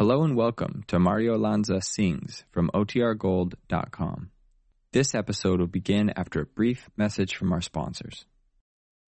Hello and welcome to Mario Lanza Sings from OTRGold.com. This episode will begin after a brief message from our sponsors.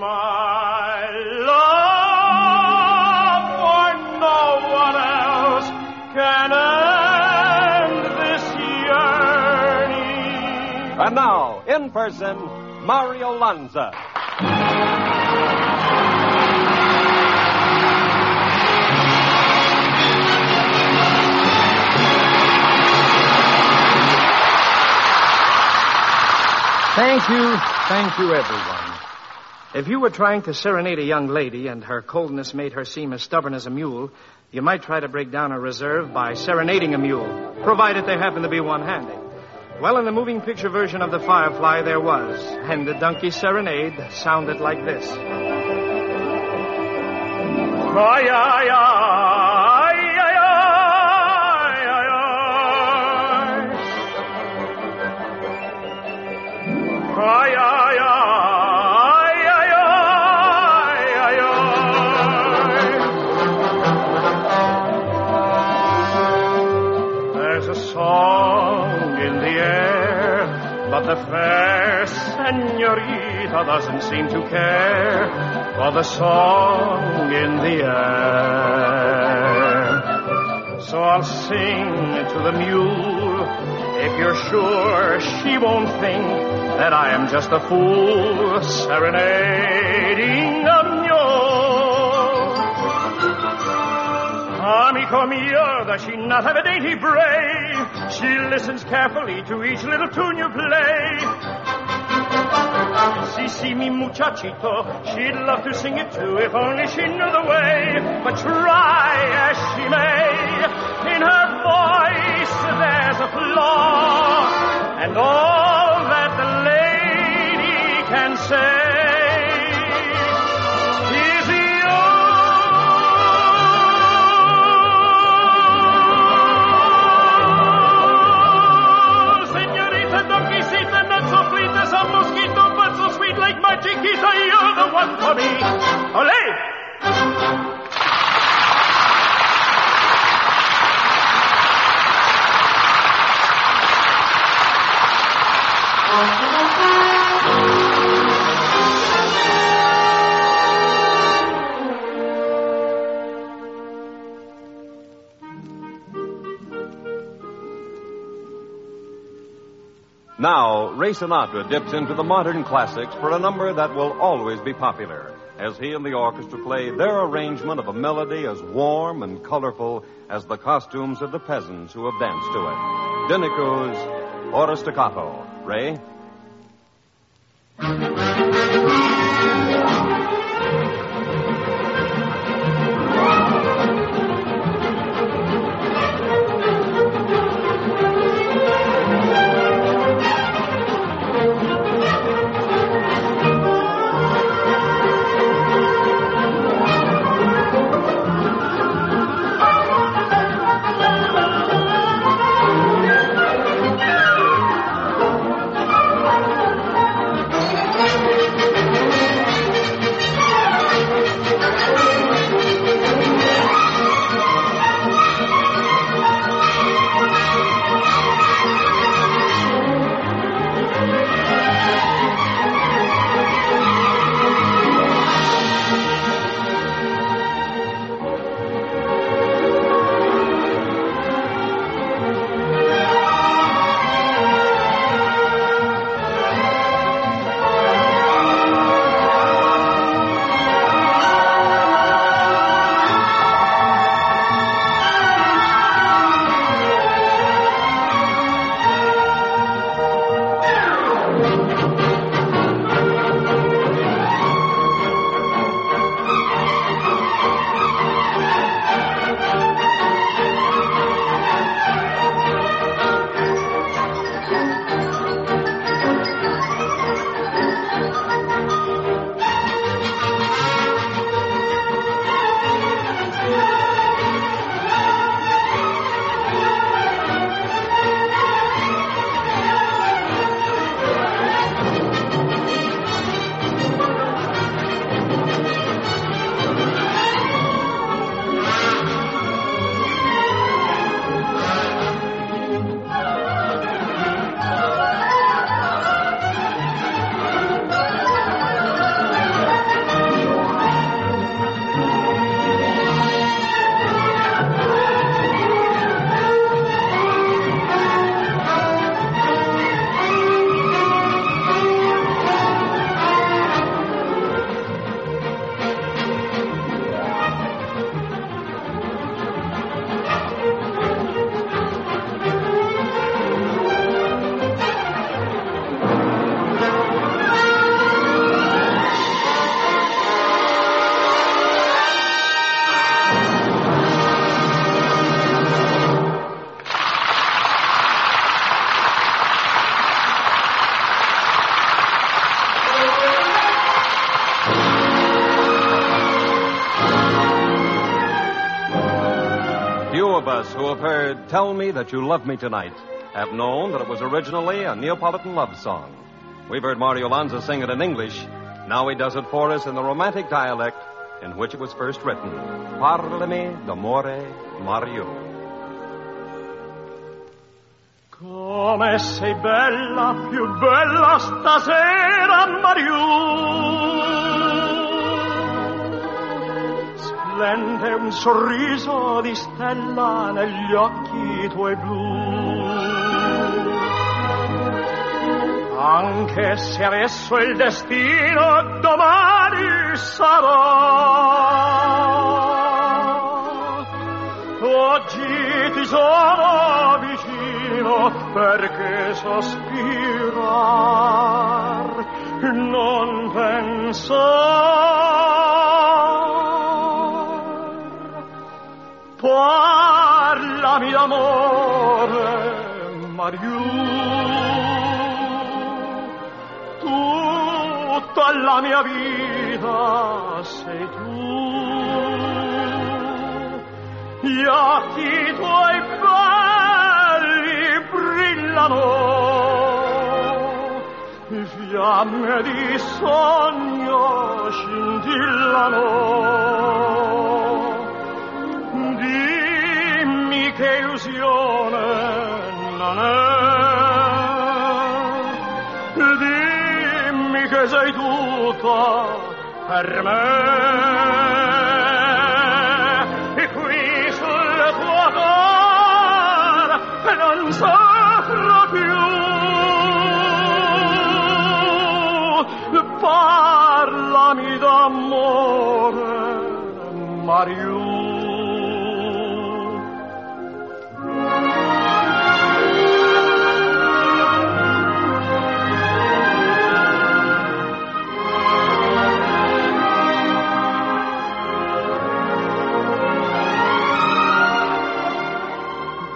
My love, for no one else can end this yearning. And now, in person, Mario Lanza. Thank you, everyone. If you were trying to serenade a young lady and her coldness made her seem as stubborn as a mule, you might try to break down a reserve by serenading a mule, provided there happened to be one-handed. Well, in the moving picture version of the Firefly, there was, and the Donkey Serenade sounded like this. The fair senorita doesn't seem to care for the song in the air. So I'll sing to the mule if you're sure she won't think that I am just a fool serenading a mule. Amico mio, does she not have a dainty brain? She listens carefully to each little tune you play. Si, si, mi muchachito, she'd love to sing it too if only she knew the way. But try as she may, in her voice there's a flaw, and all that the lady can say. Chiquita, you're the one for me. Olé! Now, Ray Sinatra dips into the modern classics for a number that will always be popular, as he and the orchestra play their arrangement of a melody as warm and colorful as the costumes of the peasants who have danced to it. Dinico's Ora Staccato. Ray? of us who have heard Tell Me That You Love Me Tonight have known that it was originally a Neapolitan love song. We've heard Mario Lanza sing it in English. Now he does it for us in the romantic dialect in which it was first written. Parlami d'amore, Mario. Come sei bella, più bella stasera, Mario. Splende un sorriso di stella negli occhi tuoi blu. Anche se adesso il destino domani sarà, oggi ti sono vicino. Perché sospirar, non pensar. Parlami d'amore, Mario. Tutta la mia vita sei tu. Gli occhi tuoi fiamme di sogno scintillano, dimmi che illusione non è, dimmi che sei tutta per me, e qui sul tuo cuore non so. Parlami d'amore, Mario.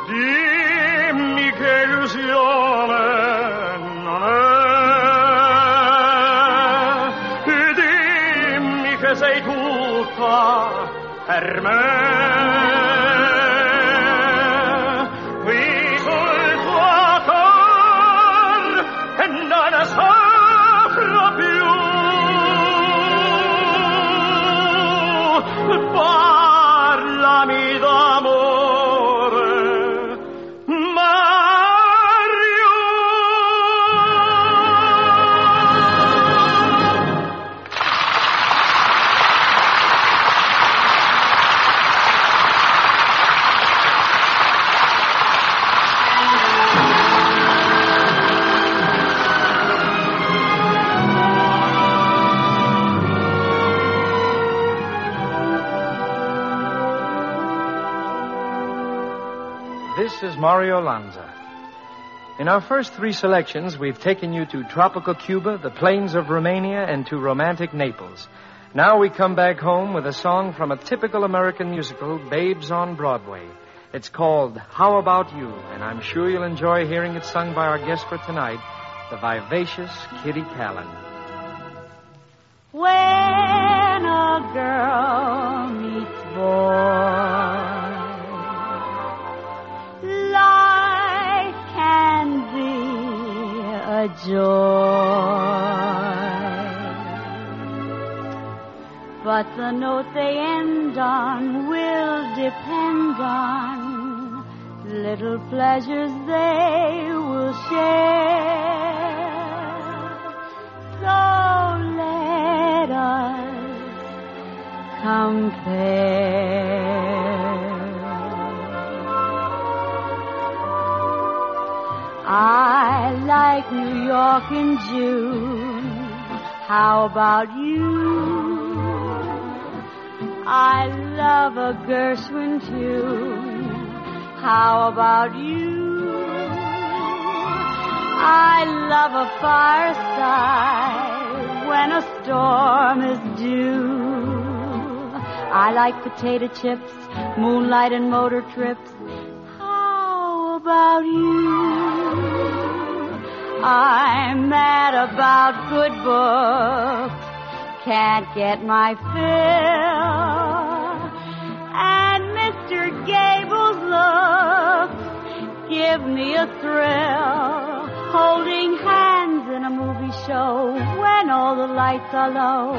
Dimmi che illusione. Sei tutta per me, qui sul tuo cor e non soffro più, parlami d'amore, This is Mario Lanza. In our first three selections, we've taken you to tropical Cuba, the plains of Romania, and to romantic Naples. Now we come back home with a song from a typical American musical, Babes on Broadway. It's called How About You, and I'm sure you'll enjoy hearing it sung by our guest for tonight, the vivacious Kitty Callan. When a girl meets boy, life can be a joy, but the note they end on will depend on little pleasures they will share. So let us compare. I like New York in June. How about you? I love a Gershwin tune. How about you? I love a fireside when a storm is due. I like potato chips, moonlight and motor trips. How about you? I'm mad about good books, can't get my fill, and Mr. Gable's love. give me a thrill, holding hands in a movie show when all the lights are low,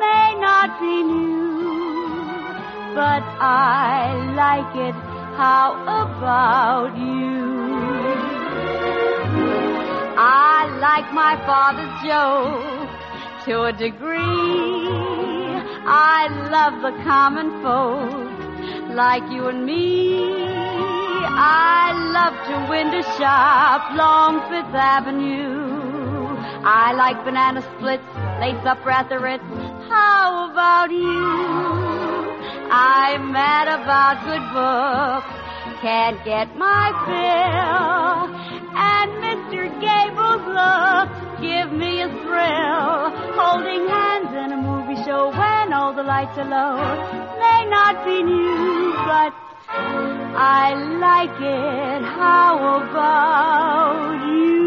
may not be new, but I like it, how about you? I like my father's joke to a degree, I love the common folk like you and me. I love to window shop long Fifth Avenue. I like banana splits, lace up ratherets. How about you? I'm mad about good books, can't get my fill. And Mr. Gable's look, give me a thrill. Holding hands in a movie show when all the lights are low may not be new, but I like it, how about you?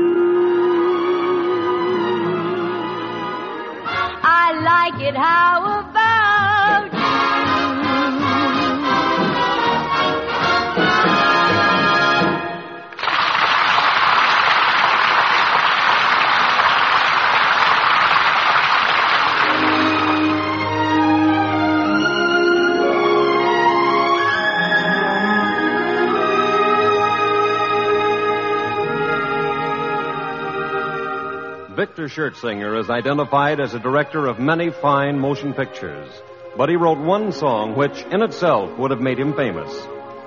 I like it, how about Victor Schertzinger is identified as a director of many fine motion pictures, but he wrote one song which in itself would have made him famous.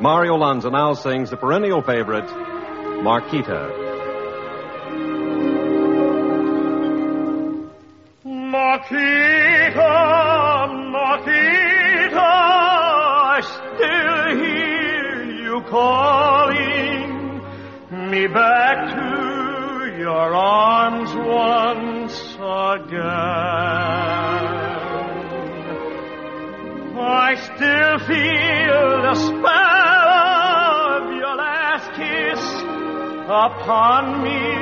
Mario Lanza now sings the perennial favorite, Marquita. Marquita, Marquita, I still hear you calling me back to your arms once again. I still feel the spell of your last kiss upon me.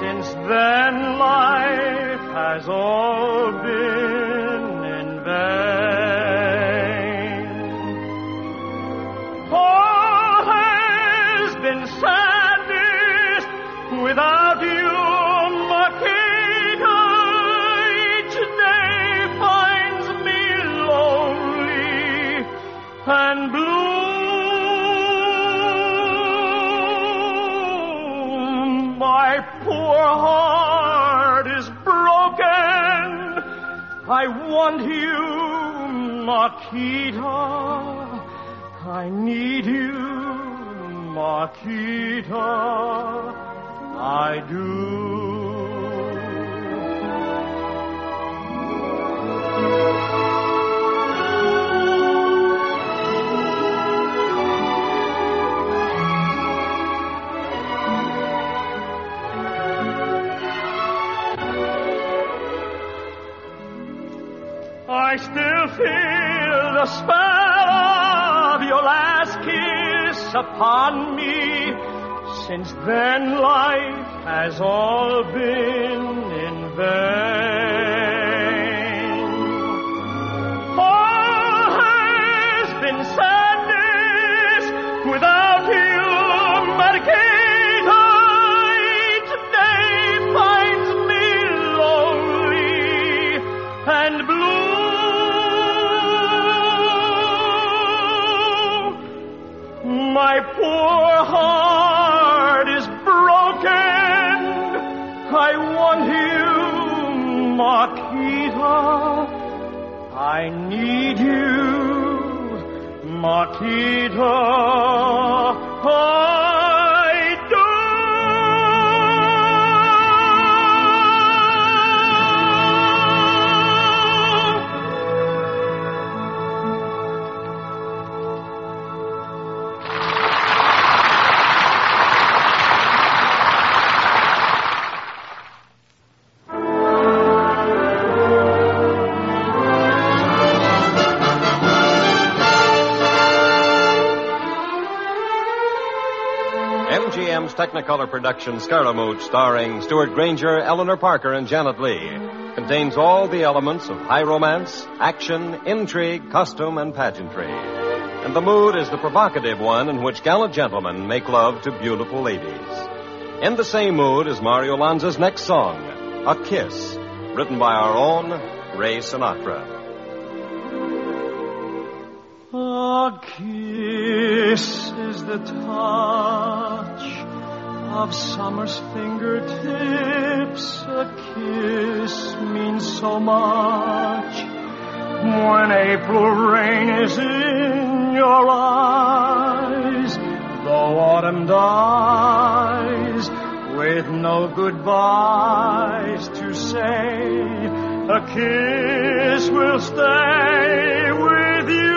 Since then life has all been in vain. All has been sadness without and blue. My poor heart is broken. I want you, Marquita. I need you, Marquita. I do. I still feel the spell of your last kiss upon me. Since then life has all been in vain. All has been sadness without you, Marquita. Today finds me lonely and blue. My poor heart is broken. I want you, Marquita. I need you, Marquita. I Technicolor production Scaramouche, starring Stuart Granger, Eleanor Parker, and Janet Leigh, contains all the elements of high romance, action, intrigue, costume, and pageantry. and the mood is the provocative one in which gallant gentlemen make love to beautiful ladies. In the same mood is Mario Lanza's next song, A Kiss, written by our own Ray Sinatra. A kiss is the touch of summer's fingertips, a kiss means so much. When April rain is in your eyes, though autumn dies with no goodbyes to say, a kiss will stay with you.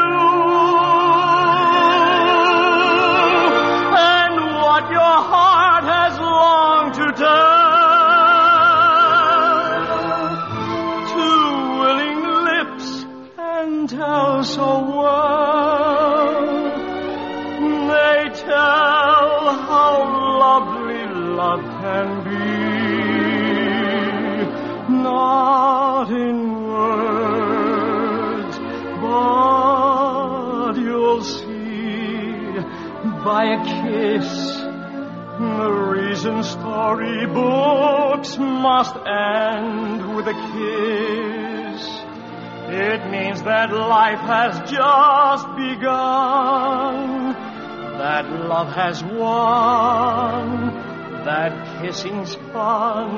And what your heart to tell, two willing lips and tell so well. They tell how lovely love can be, not in words, but you'll see by a kiss the reason storybooks must end with a kiss. It means that life has just begun, that love has won, that kissing's fun.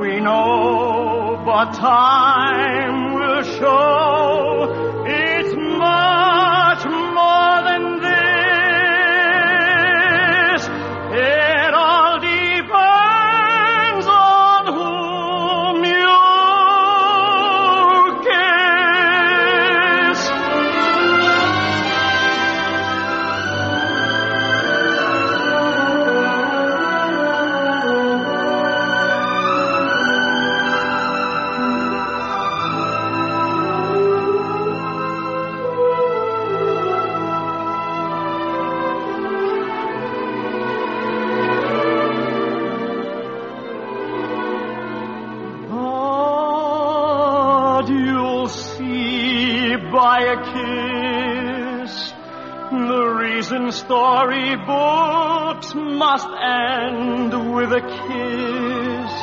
We know, but time will show it's much more than this. It all depends on whom you kiss. By a kiss, the reason storybooks must end with a kiss.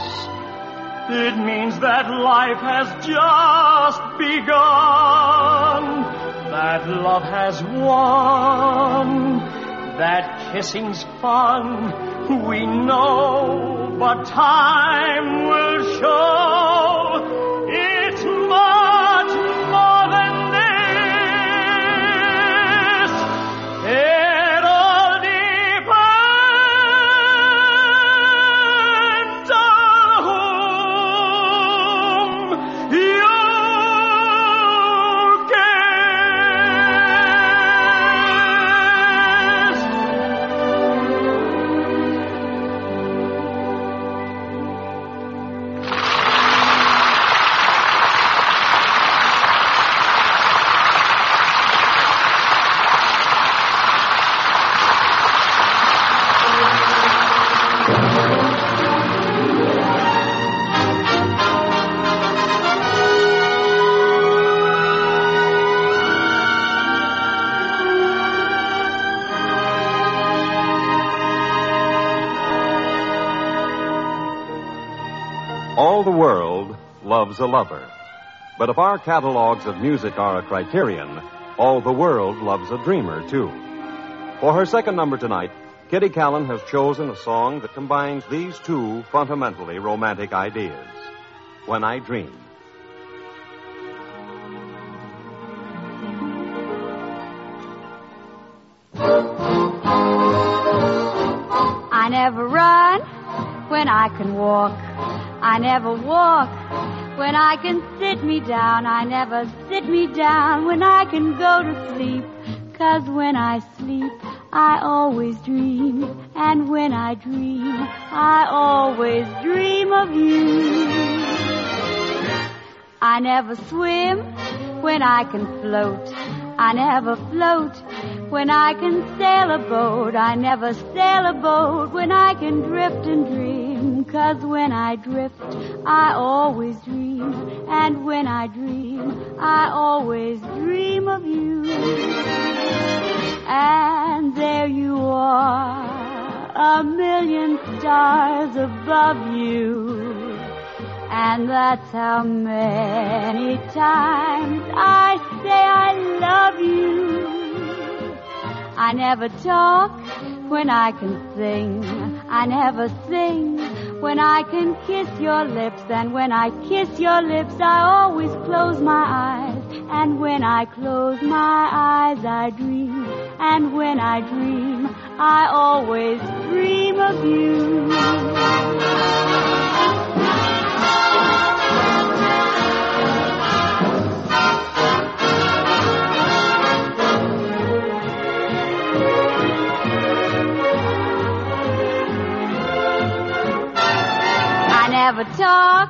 It means that life has just begun, that love has won, that kissing's fun. We know, but time will show it's much more than it all depends on whom you kiss. All the world loves a lover. But if our catalogs of music are a criterion, all the world loves a dreamer, too. For her second number tonight, Kitty Callan has chosen a song that combines these two fundamentally romantic ideas. When I Dream. I never run when I can walk. I never walk when I can sit me down. I never sit me down when I can go to sleep. 'Cause when I sleep, I always dream. And when I dream, I always dream of you. I never swim when I can float. I never float when I can sail a boat. I never sail a boat when I can drift and dream. 'Cause when I drift, I always dream, and when I always dream of you. And there you are, a million stars above you, and that's how many times I say I love you. I never talk when I can sing, I never sing when I can kiss your lips, and when I kiss your lips, I always close my eyes, and when I close my eyes, I dream, and when I dream, I always dream of you. I never talk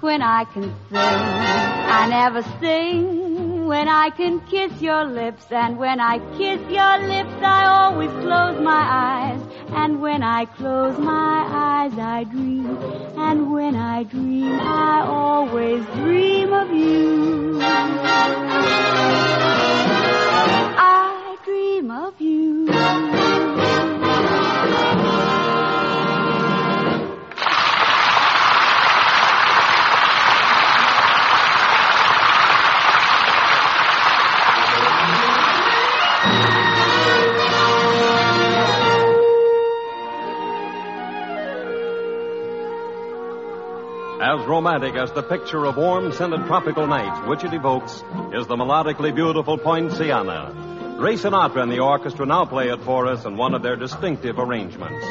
when I can sing, I never sing when I can kiss your lips, and when I kiss your lips, I always close my eyes, and when I close my eyes, I dream, and when I dream, I always dream of you. I dream of you. As romantic as the picture of warm-scented tropical night, which it evokes, is the melodically beautiful Poinciana. Ray Sinatra and the orchestra now play it for us in one of their distinctive arrangements.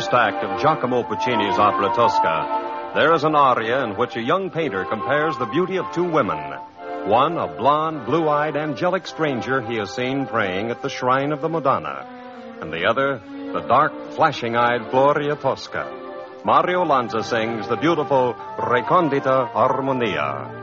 First act of Giacomo Puccini's opera Tosca, there is an aria in which a young painter compares the beauty of two women. One, a blonde, blue-eyed, angelic stranger he has seen praying at the shrine of the Madonna, and the other, the dark, flashing-eyed Gloria Tosca. Mario Lanza sings the beautiful Recondita Armonia.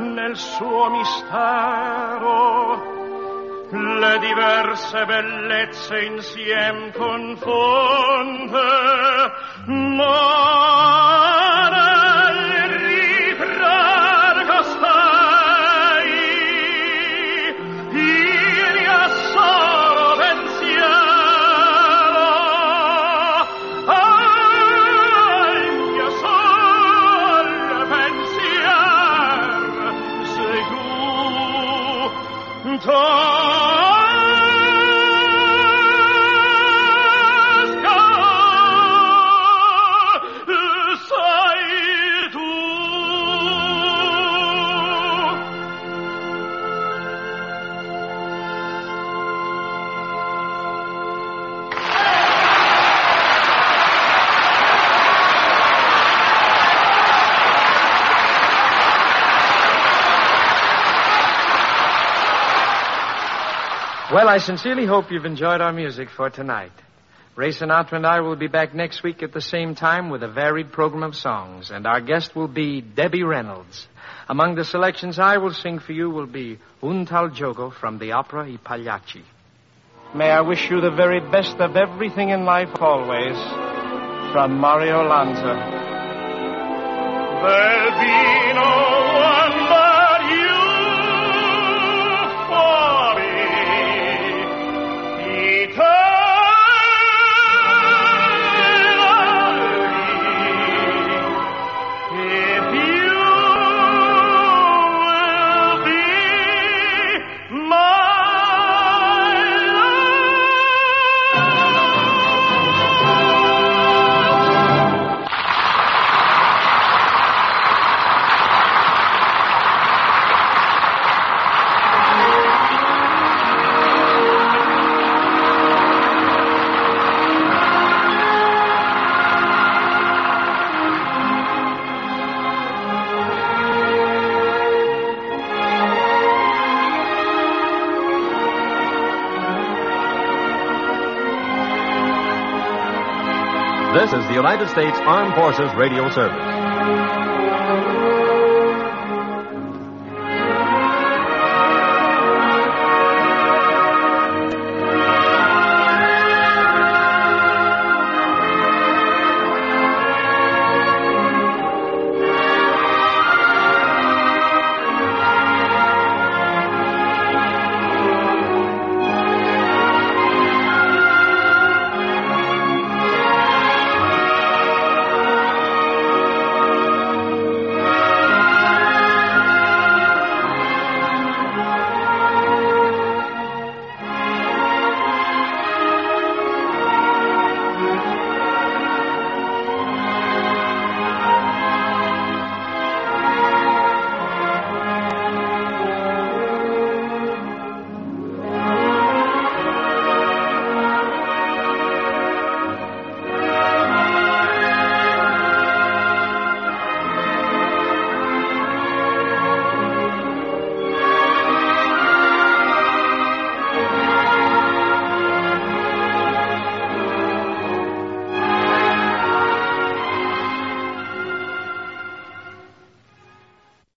nel suo mistero le diverse bellezze insiem confonde, ma nel riprar costai il solo pensiero, al mio sol pensier sei tu. Well, I sincerely hope you've enjoyed our music for tonight. Ray Sinatra and I will be back next week at the same time with a varied program of songs, and our guest will be Debbie Reynolds. Among the selections I will sing for you will be Un Tal Gioco from the opera I Pagliacci. May I wish you the very best of everything in life always, from Mario Lanza. Vervino, one love. This is the United States Armed Forces Radio Service.